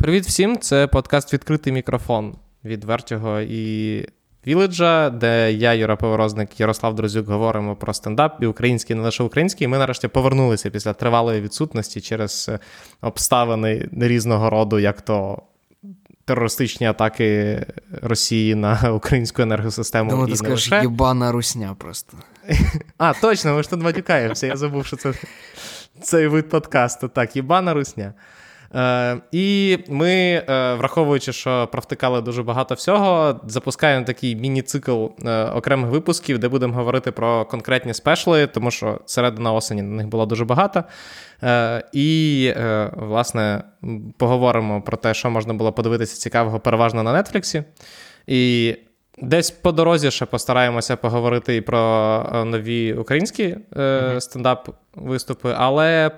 Привіт всім, це подкаст «Відкритий мікрофон» від Вертіго і Віледжа, де я, Юра Поворозник, Ярослав Дрозюк говоримо про стендап і український, не лише український. Ми нарешті повернулися після тривалої відсутності через обставини різного роду, як то терористичні атаки Росії на українську енергосистему. Думаю, ти скажеш, єбана русня просто. А, точно, ми ж тут матюкаємося, я забув, що це цей вид подкасту. Так, єбана русня. І ми, враховуючи, що провтикали дуже багато всього, запускаємо такий міні-цикл окремих випусків, де будемо говорити про конкретні спешли, тому що середина осені на них було дуже багато. І, власне, поговоримо про те, що можна було подивитися цікавого переважно на Netflix. І десь по дорозі ще постараємося поговорити і про нові українські стендап-виступи, але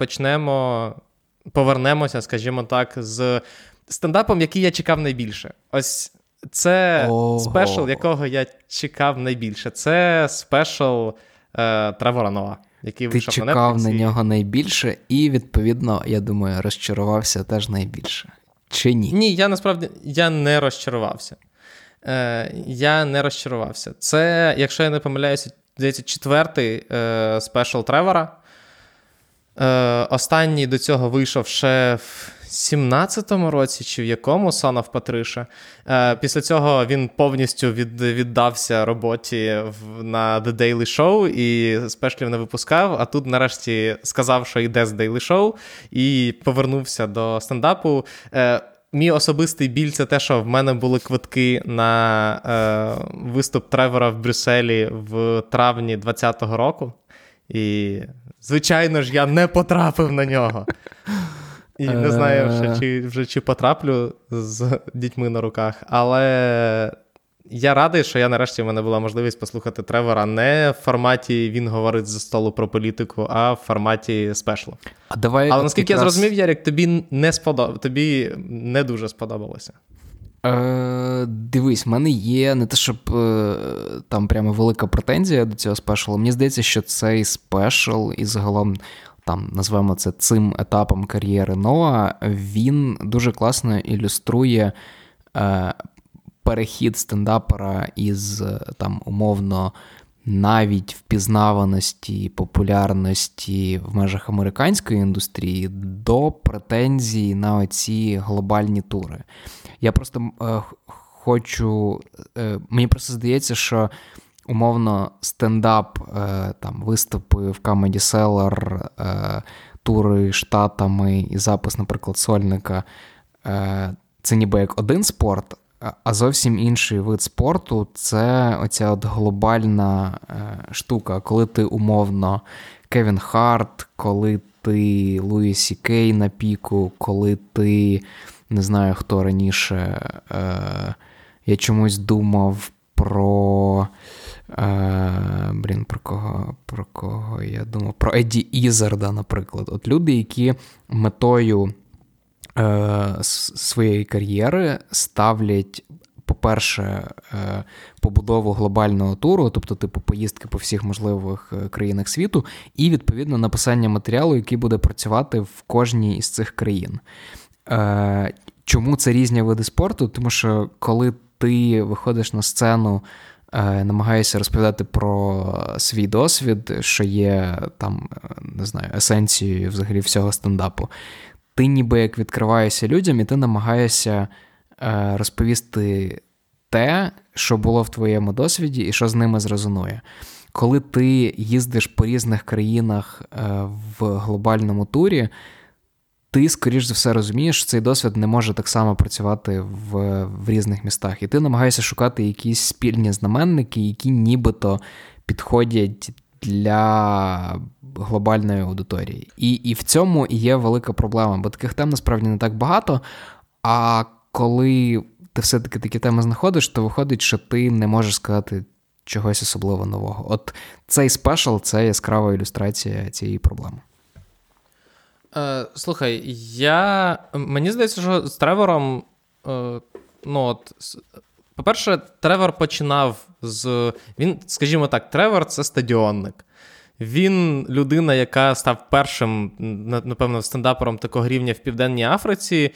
повернемося, скажімо так, з стендапом, який я чекав найбільше. Ось це спешл, якого я чекав найбільше. Це спешл Тревора Ноа, який вийшов на Netflix. Ти чекав на нього найбільше і, відповідно, я думаю, розчарувався теж найбільше. Чи ні? Ні, я не розчарувався. Це, якщо я не помиляюся, здається, четвертий спешл Тревора. Останній до цього вийшов ще в 17-му році, чи в якому, Сан оф Патріша. Після цього він повністю віддався роботі на The Daily Show і спешлів не випускав, а тут нарешті сказав, що йде з Daily Show і повернувся до стендапу. Мій особистий біль – це те, що в мене були квитки на виступ Тревора в Брюсселі в травні 20-го року. І, звичайно ж, я не потрапив на нього. І не знаю, вже чи потраплю з дітьми на руках. Але я радий, що нарешті в мене була можливість послухати Тревора не в форматі «Він говорить за столу про політику», а в форматі спешлу. Але наскільки я зрозумів, Ярік, тобі не дуже сподобалося. Дивись, в мене є не те, щоб там прямо велика претензія до цього спешалу. Мені здається, що цей спешал і загалом, там, назвемо це цим етапом кар'єри Ноа, він дуже класно ілюструє перехід стендапера із там умовно навіть впізнаваності, популярності в межах американської індустрії до претензій на оці глобальні тури. Я просто мені просто здається, що умовно стендап, там виступи в Comedy Cellar, тури Штатами і запис, наприклад, сольника, це ніби як один спорт, а зовсім інший вид спорту – це оця от глобальна штука, коли ти умовно Кевін Харт, коли ти Луї Сікей на піку, коли ти, не знаю, хто раніше, я чомусь думав про... Про кого я думав? Про Едді Ізарда, наприклад. От люди, які метою своєї кар'єри ставлять, по-перше, побудову глобального туру, тобто, типу, поїздки по всіх можливих країнах світу, і, відповідно, написання матеріалу, який буде працювати в кожній із цих країн. Чому це різні види спорту? Тому що, коли ти виходиш на сцену, намагаюся розповідати про свій досвід, що є, там, не знаю, есенцією взагалі всього стендапу, ти ніби як відкриваєшся людям, і ти намагаєшся розповісти те, що було в твоєму досвіді і що з ними зрезонує. Коли ти їздиш по різних країнах в глобальному турі, ти, скоріш за все, розумієш, що цей досвід не може так само працювати в різних містах. І ти намагаєшся шукати якісь спільні знаменники, які нібито підходять для глобальної аудиторії. І в цьому є велика проблема, бо таких тем насправді не так багато, а коли ти все-таки такі теми знаходиш, то виходить, що ти не можеш сказати чогось особливо нового. От цей спешл – це яскрава ілюстрація цієї проблеми. Слухай, мені здається, що з Тревором, по-перше, Тревор починав з... Він, скажімо так, Тревор – це стадіонник. Він людина, яка став першим, напевно, стендапером такого рівня в Південній Африці.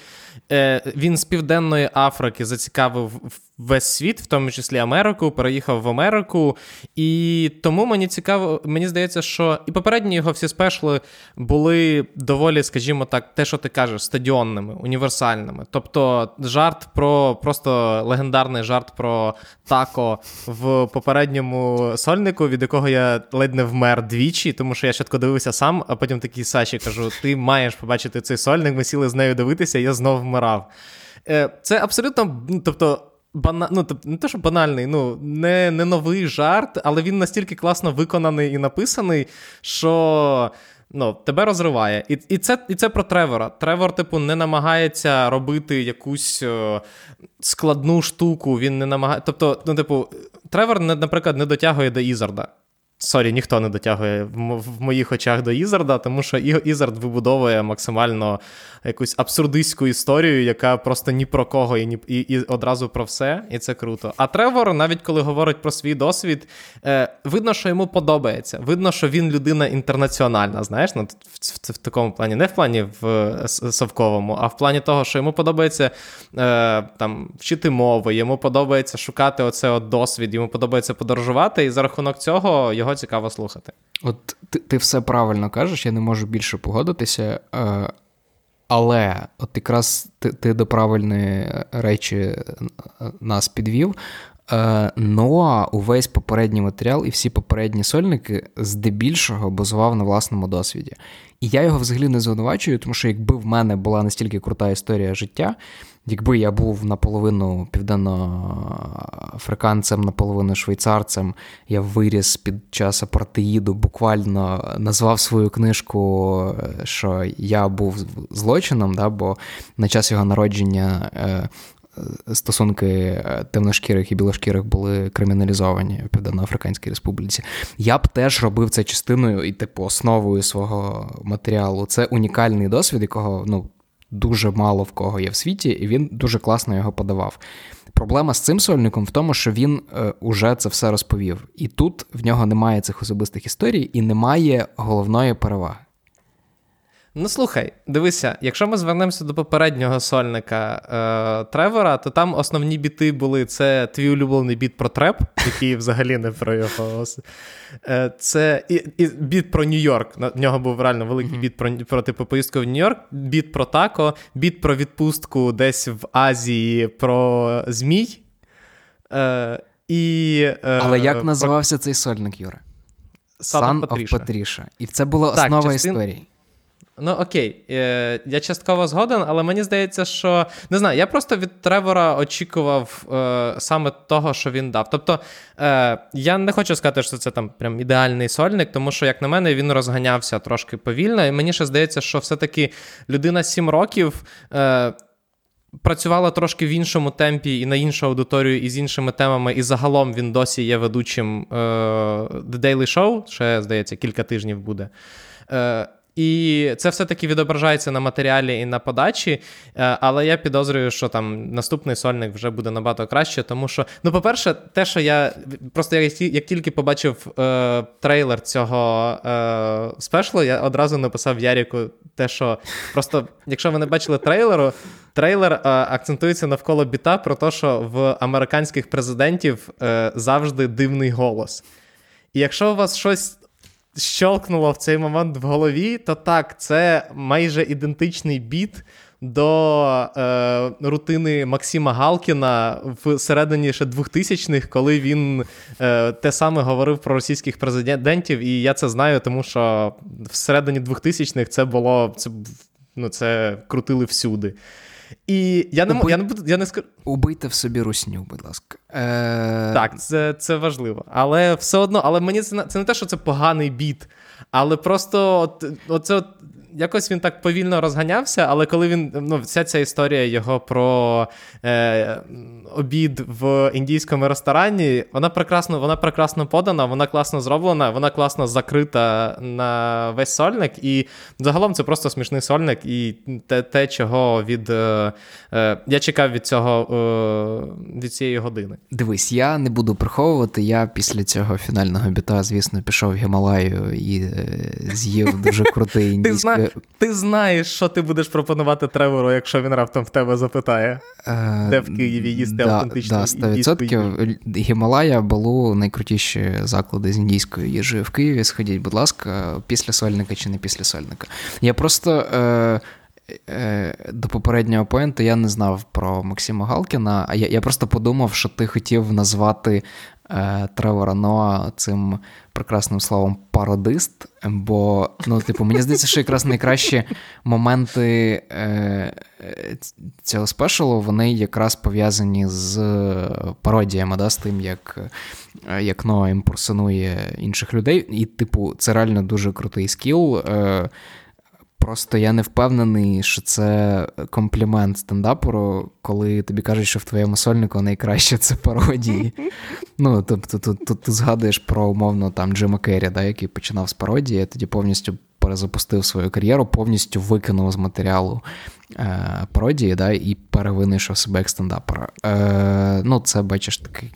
Він з Південної Африки зацікавив весь світ, в тому числі Америку, переїхав в Америку. І тому мені цікаво, мені здається, що і попередні його всі спешли були доволі, скажімо так, те, що ти кажеш, стадіонними, універсальними. Тобто жарт про, просто легендарний жарт про тако в попередньому сольнику, від якого я ледь не вмер двічі, тому що я щодо дивився сам, а потім такий Саші кажу, ти маєш побачити цей сольник, ми сіли з нею дивитися, і я знов вмирав. Це абсолютно, тобто, не те, що банальний, не новий жарт, але він настільки класно виконаний і написаний, що тебе розриває. І це про Тревора. Тревор, не намагається робити якусь складну штуку, він не намагає... Тобто, Тревор, наприклад, не дотягує до Ізарда. Сорі, ніхто не дотягує в моїх очах до Ізарда, тому що Ізард вибудовує максимально якусь абсурдистську історію, яка просто ні про кого і одразу про все, і це круто. А Тревор, навіть коли говорить про свій досвід, видно, що йому подобається. Видно, що він людина інтернаціональна, знаєш, в такому плані. Не в плані совковому, а в плані того, що йому подобається вчити мови, йому подобається шукати оцей досвід, йому подобається подорожувати, і за рахунок цього його цікаво слухати. От ти все правильно кажеш, я не можу більше погодитися, але от якраз ти до правильної речі нас підвів. Ноа увесь попередній матеріал і всі попередні сольники здебільшого базував на власному досвіді. І я його взагалі не звинувачую, тому що якби в мене була настільки крута історія життя, якби я був наполовину південноафриканцем, наполовину швейцарцем, я виріс під час апартеїду, буквально назвав свою книжку, що я був злочином, бо на час його народження стосунки темношкірих і білошкірих були криміналізовані в Південноафриканській Республіці. Я б теж робив це частиною і основою свого матеріалу. Це унікальний досвід, якого дуже мало в кого є в світі, і він дуже класно його подавав. Проблема з цим сольником в тому, що він уже це все розповів. І тут в нього немає цих особистих історій і немає головної переваги. Слухай, дивися, якщо ми звернемося до попереднього сольника Тревора, то там основні біти були. Це твій улюблений біт про треп, який взагалі не про його. Це і біт про Нью-Йорк. В нього був реально великий біт про поїздку в Нью-Йорк, біт про тако, біт про відпустку десь в Азії, про змій. Але як називався цей сольник, Юра? Сан оф Патріша. І це була основа історії. Окей, я частково згоден, але мені здається, що... Не знаю, я просто від Тревора очікував саме того, що він дав. Тобто, я не хочу сказати, що це там прям ідеальний сольник, тому що, як на мене, він розганявся трошки повільно, і мені ще здається, що все-таки людина 7 років... працювала трошки в іншому темпі і на іншу аудиторію, і з іншими темами, і загалом він досі є ведучим The Daily Show, ще, здається, кілька тижнів буде. І це все-таки відображається на матеріалі і на подачі, але я підозрюю, що там наступний сольник вже буде набагато краще, тому що, по-перше, те, що я, просто як тільки побачив трейлер цього спешлу, я одразу написав Ярику те, що просто, якщо ви не бачили трейлеру, трейлер акцентується навколо біта про те, що в американських президентів завжди дивний голос. І якщо у вас щось щолкнуло в цей момент в голові, то так, це майже ідентичний біт до рутини Максима Галкіна в середині ще 2000-х, коли він те саме говорив про російських президентів, і я це знаю, тому що в середині 2000-х це було, це крутили всюди. І я не скажу... Убийте в собі русню, будь ласка. Так, це важливо. Але все одно, але мені це не те, що це поганий біт, але просто якось він так повільно розганявся, але коли він, ну, вся ця історія його про обід в індійському ресторані, вона прекрасно подана, вона класно зроблена, вона класно закрита на весь сольник, і загалом це просто смішний сольник, і те чого від... я чекав від цього, від цієї години. Дивись, я не буду приховувати, я після цього фінального біта, звісно, пішов в Гімалаю і з'їв дуже крутий індійський... Ти знаєш, що ти будеш пропонувати Тревору, якщо він раптом в тебе запитає, де в Києві їсти автентичний індійський їжу. 100%. Гімалая, Балу, найкрутіші заклади з індійською їжею в Києві. Сходіть, будь ласка, після сольника чи не після сольника. Я просто... до попереднього поєнту я не знав про Максима Галкіна, а я просто подумав, що ти хотів назвати Тревора Ноа цим прекрасним словом пародист, бо, ну, типу, мені здається, що якраз найкращі моменти цього спешалу, вони якраз пов'язані з пародіями, да, з тим, як Ноа імперсонує інших людей, і, типу, це реально дуже крутий скіл. Просто я не впевнений, що це комплімент стендаперу, коли тобі кажуть, що в твоєму сольнику найкраще це пародії. Ну, тобто тут ти згадуєш про, умовно, там Джима Керрі, да, який починав з пародії, я тоді повністю перезапустив свою кар'єру, повністю викинув з матеріалу пародії, да, і перевинайшов себе як стендапера. Ну, це, бачиш, такий...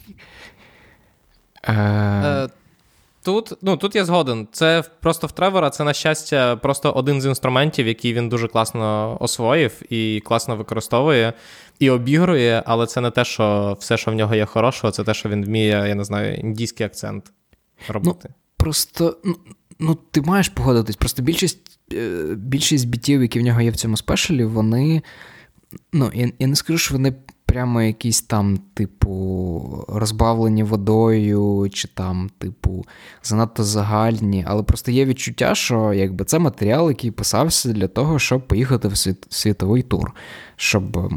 Тут я згоден. Це просто в Тревора, це, на щастя, просто один з інструментів, який він дуже класно освоїв і класно використовує, і обігрує, але це не те, що все, що в нього є хорошого, це те, що він вміє, я не знаю, індійський акцент робити. Ну, просто, ну, ти маєш погодитись, просто більшість бітів, які в нього є в цьому спешалі, вони, ну, я не скажу, що вони... прямо якісь там, типу, розбавлені водою, чи там, типу, занадто загальні. Але просто є відчуття, що якби це матеріал, який писався для того, щоб поїхати в світовий тур. Щоб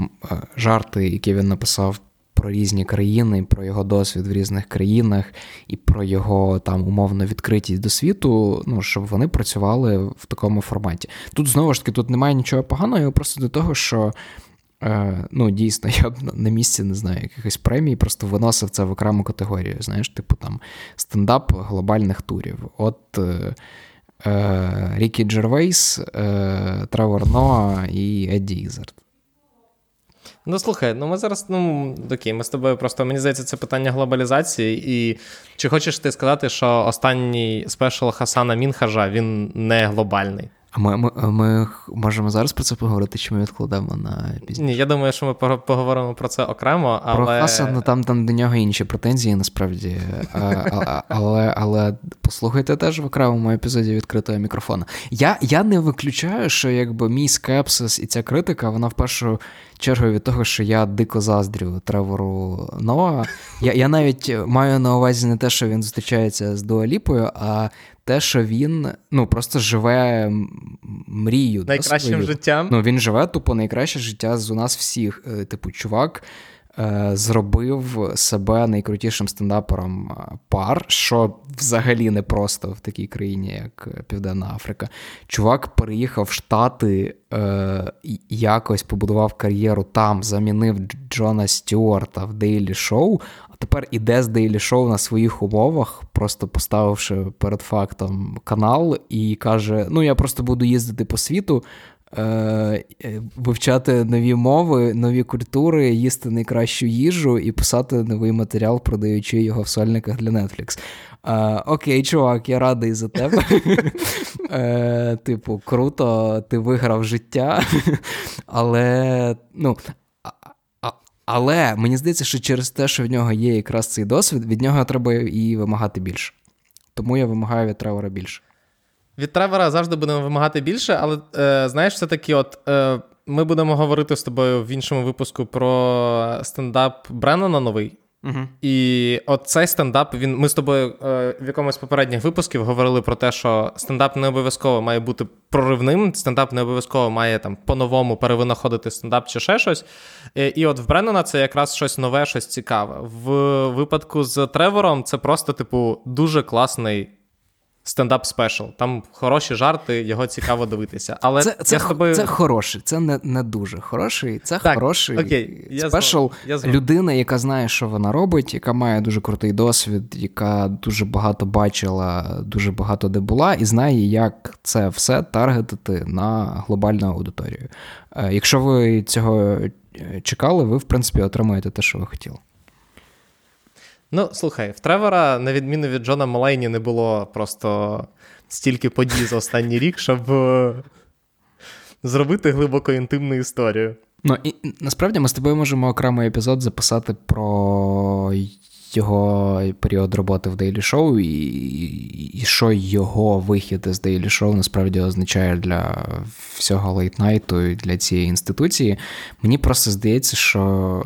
жарти, які він написав про різні країни, про його досвід в різних країнах, і про його там умовно відкритість до світу, ну, щоб вони працювали в такому форматі. Тут, знову ж таки, тут немає нічого поганого, просто до того, що ну, дійсно, я б на місці, не знаю, якихось премій, просто виносив це в окрему категорію, знаєш, типу там стендап глобальних турів. От Рікі Джервейс, Тревор Ноа і Едді Ізард. Ну, слухай, ну ми зараз, ну, окей, ми з тобою просто, мені здається, це питання глобалізації, і чи хочеш ти сказати, що останній спешл Хасана Мінхажа, він не глобальний? А ми можемо зараз про це поговорити, чи ми відкладемо на пізніше? Ні, я думаю, що ми поговоримо про це окремо, але... Про Хаса, ну, там до нього інші претензії, насправді. Але послухайте теж в окремому епізоді відкритого мікрофона. Я не виключаю, що якби мій скепсис і ця критика, вона в першу чергу від того, що я дико заздрю Тревору Ноа. Я навіть маю на увазі не те, що він зустрічається з Дуа Ліпою, а... те, що він, ну, просто живе мрію. Найкращим життям. Ну, він живе, тупо, найкраще життя з у нас всіх. Типу, чувак зробив себе найкрутішим стендапером пар, що взагалі не просто в такій країні, як Південна Африка. Чувак переїхав в Штати, якось побудував кар'єру там, замінив Джона Стюарта в Daily Show, а тепер іде з Daily Show на своїх умовах, просто поставивши перед фактом канал, і каже, ну, я просто буду їздити по світу, вивчати нові мови, нові культури, їсти найкращу їжу і писати новий матеріал, продаючи його в сольниках для Netflix. Окей, чувак, я радий за тебе. Типу, круто, ти виграв життя. Але, ну, але мені здається, що через те, що в нього є якраз цей досвід, від нього треба і вимагати більше. Тому я вимагаю від Тревора більше. Від Тревора завжди будемо вимагати більше, але, знаєш, все-таки от, ми будемо говорити з тобою в іншому випуску про стендап Бреннона новий. Uh-huh. І от цей стендап, ми з тобою в якомусь попередніх випусків говорили про те, що стендап не обов'язково має бути проривним, стендап не обов'язково має там по-новому перевинаходити стендап чи ще щось. І от в Бреннона це якраз щось нове, щось цікаве. В випадку з Тревором це просто, типу, дуже класний стендап-спешл. Там хороші жарти, його цікаво дивитися. Але це хороший, це не дуже хороший, це так, хороший спешл. Людина, яка знає, що вона робить, яка має дуже крутий досвід, яка дуже багато бачила, дуже багато де була, і знає, як це все таргетити на глобальну аудиторію. Якщо ви цього чекали, ви, в принципі, отримаєте те, що ви хотіли. Ну, слухай, в Тревора, на відміну від Джона Малайні, не було просто стільки подій за останній рік, щоб зробити глибоко інтимну історію. Ну, і насправді ми з тобою можемо окремий епізод записати про його період роботи в Daily Show і що його вихід із Daily Show насправді означає для всього лейтнайту і для цієї інституції. Мені просто здається, що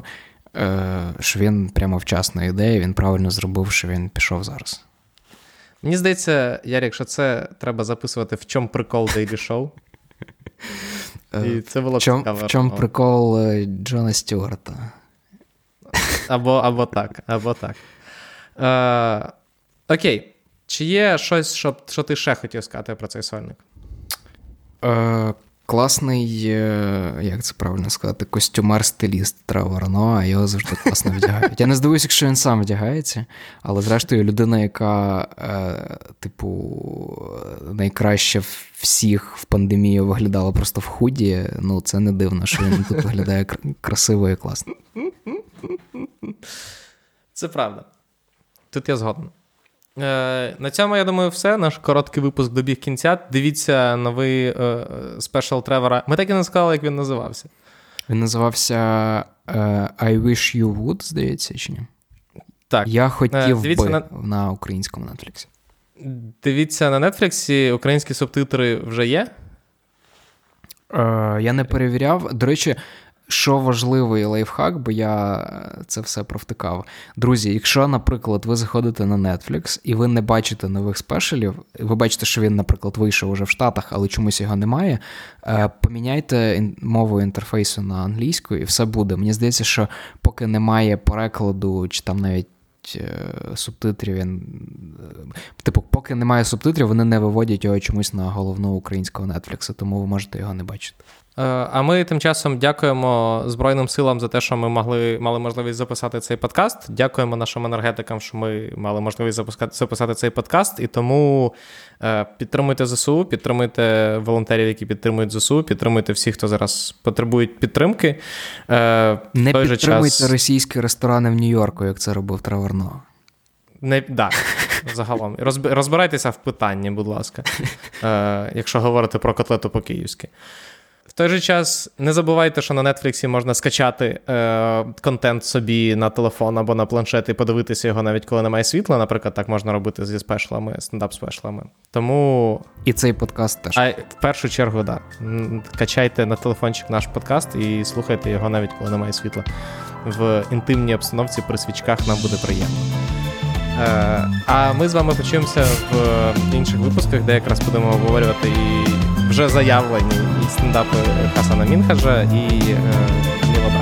він прямо вчасно йде, він правильно зробив, що він пішов зараз. Мені здається, Ярік, що це треба записувати «В чому прикол Daily Show?» І це було цікаво. «В чому прикол Джона Стюарта?» Або так. Окей. Чи є щось, що ти ще хотів сказати про цей сольник? Класний, як це правильно сказати, костюмер-стиліст Тревора Ноа, його завжди класно вдягають. Я не здивуюся, якщо він сам вдягається, але зрештою людина, яка, найкраще всіх в пандемії виглядала просто в худі, ну це не дивно, що він тут виглядає красиво і класно. Це правда. Тут я згоден. На цьому, я думаю, все. Наш короткий випуск добіг кінця. Дивіться новий спешл Тревора. Ми так і не сказали, як він називався. Він називався I wish you would, здається, чи ні? Так. Я хотів би на українському Netflix. Дивіться на Netflix, українські субтитри вже є? Я не перевіряв. До речі, що важливий лайфхак, бо я це все провтикав. Друзі, якщо, наприклад, ви заходите на Netflix і ви не бачите нових спешелів, ви бачите, що він, наприклад, вийшов уже в Штатах, але чомусь його немає, поміняйте мову інтерфейсу на англійську і все буде. Мені здається, що поки немає перекладу чи там навіть субтитрів, поки немає субтитрів, вони не виводять його чомусь на головну українського Netflix, тому ви можете його не бачити. А ми тим часом дякуємо Збройним силам за те, що ми мали можливість записати цей подкаст. Дякуємо нашим енергетикам, що ми мали можливість записати цей подкаст. І тому підтримуйте ЗСУ, підтримуйте волонтерів, які підтримують ЗСУ, підтримуйте всіх, хто зараз потребує підтримки. Не підтримуйте російські ресторани в Нью-Йорку, як це робив Тревор Ноа. Так, загалом. Розбирайтеся в питанні, будь ласка, якщо говорити про котлету по-київськи. В той же час не забувайте, що на Netflix можна скачати контент собі на телефон або на планшет і подивитися його, навіть коли немає світла. Наприклад, так можна робити зі спешлами, стендап-спешлами. Тому... І цей подкаст теж. В першу чергу, так. Да. Качайте на телефончик наш подкаст і слухайте його, навіть коли немає світла. В інтимній обстановці при свічках нам буде приємно. А ми з вами почуємося в інших випусках, де якраз будемо обговорювати і вже заявлені стендапи Хасана Мінхажа і Ліва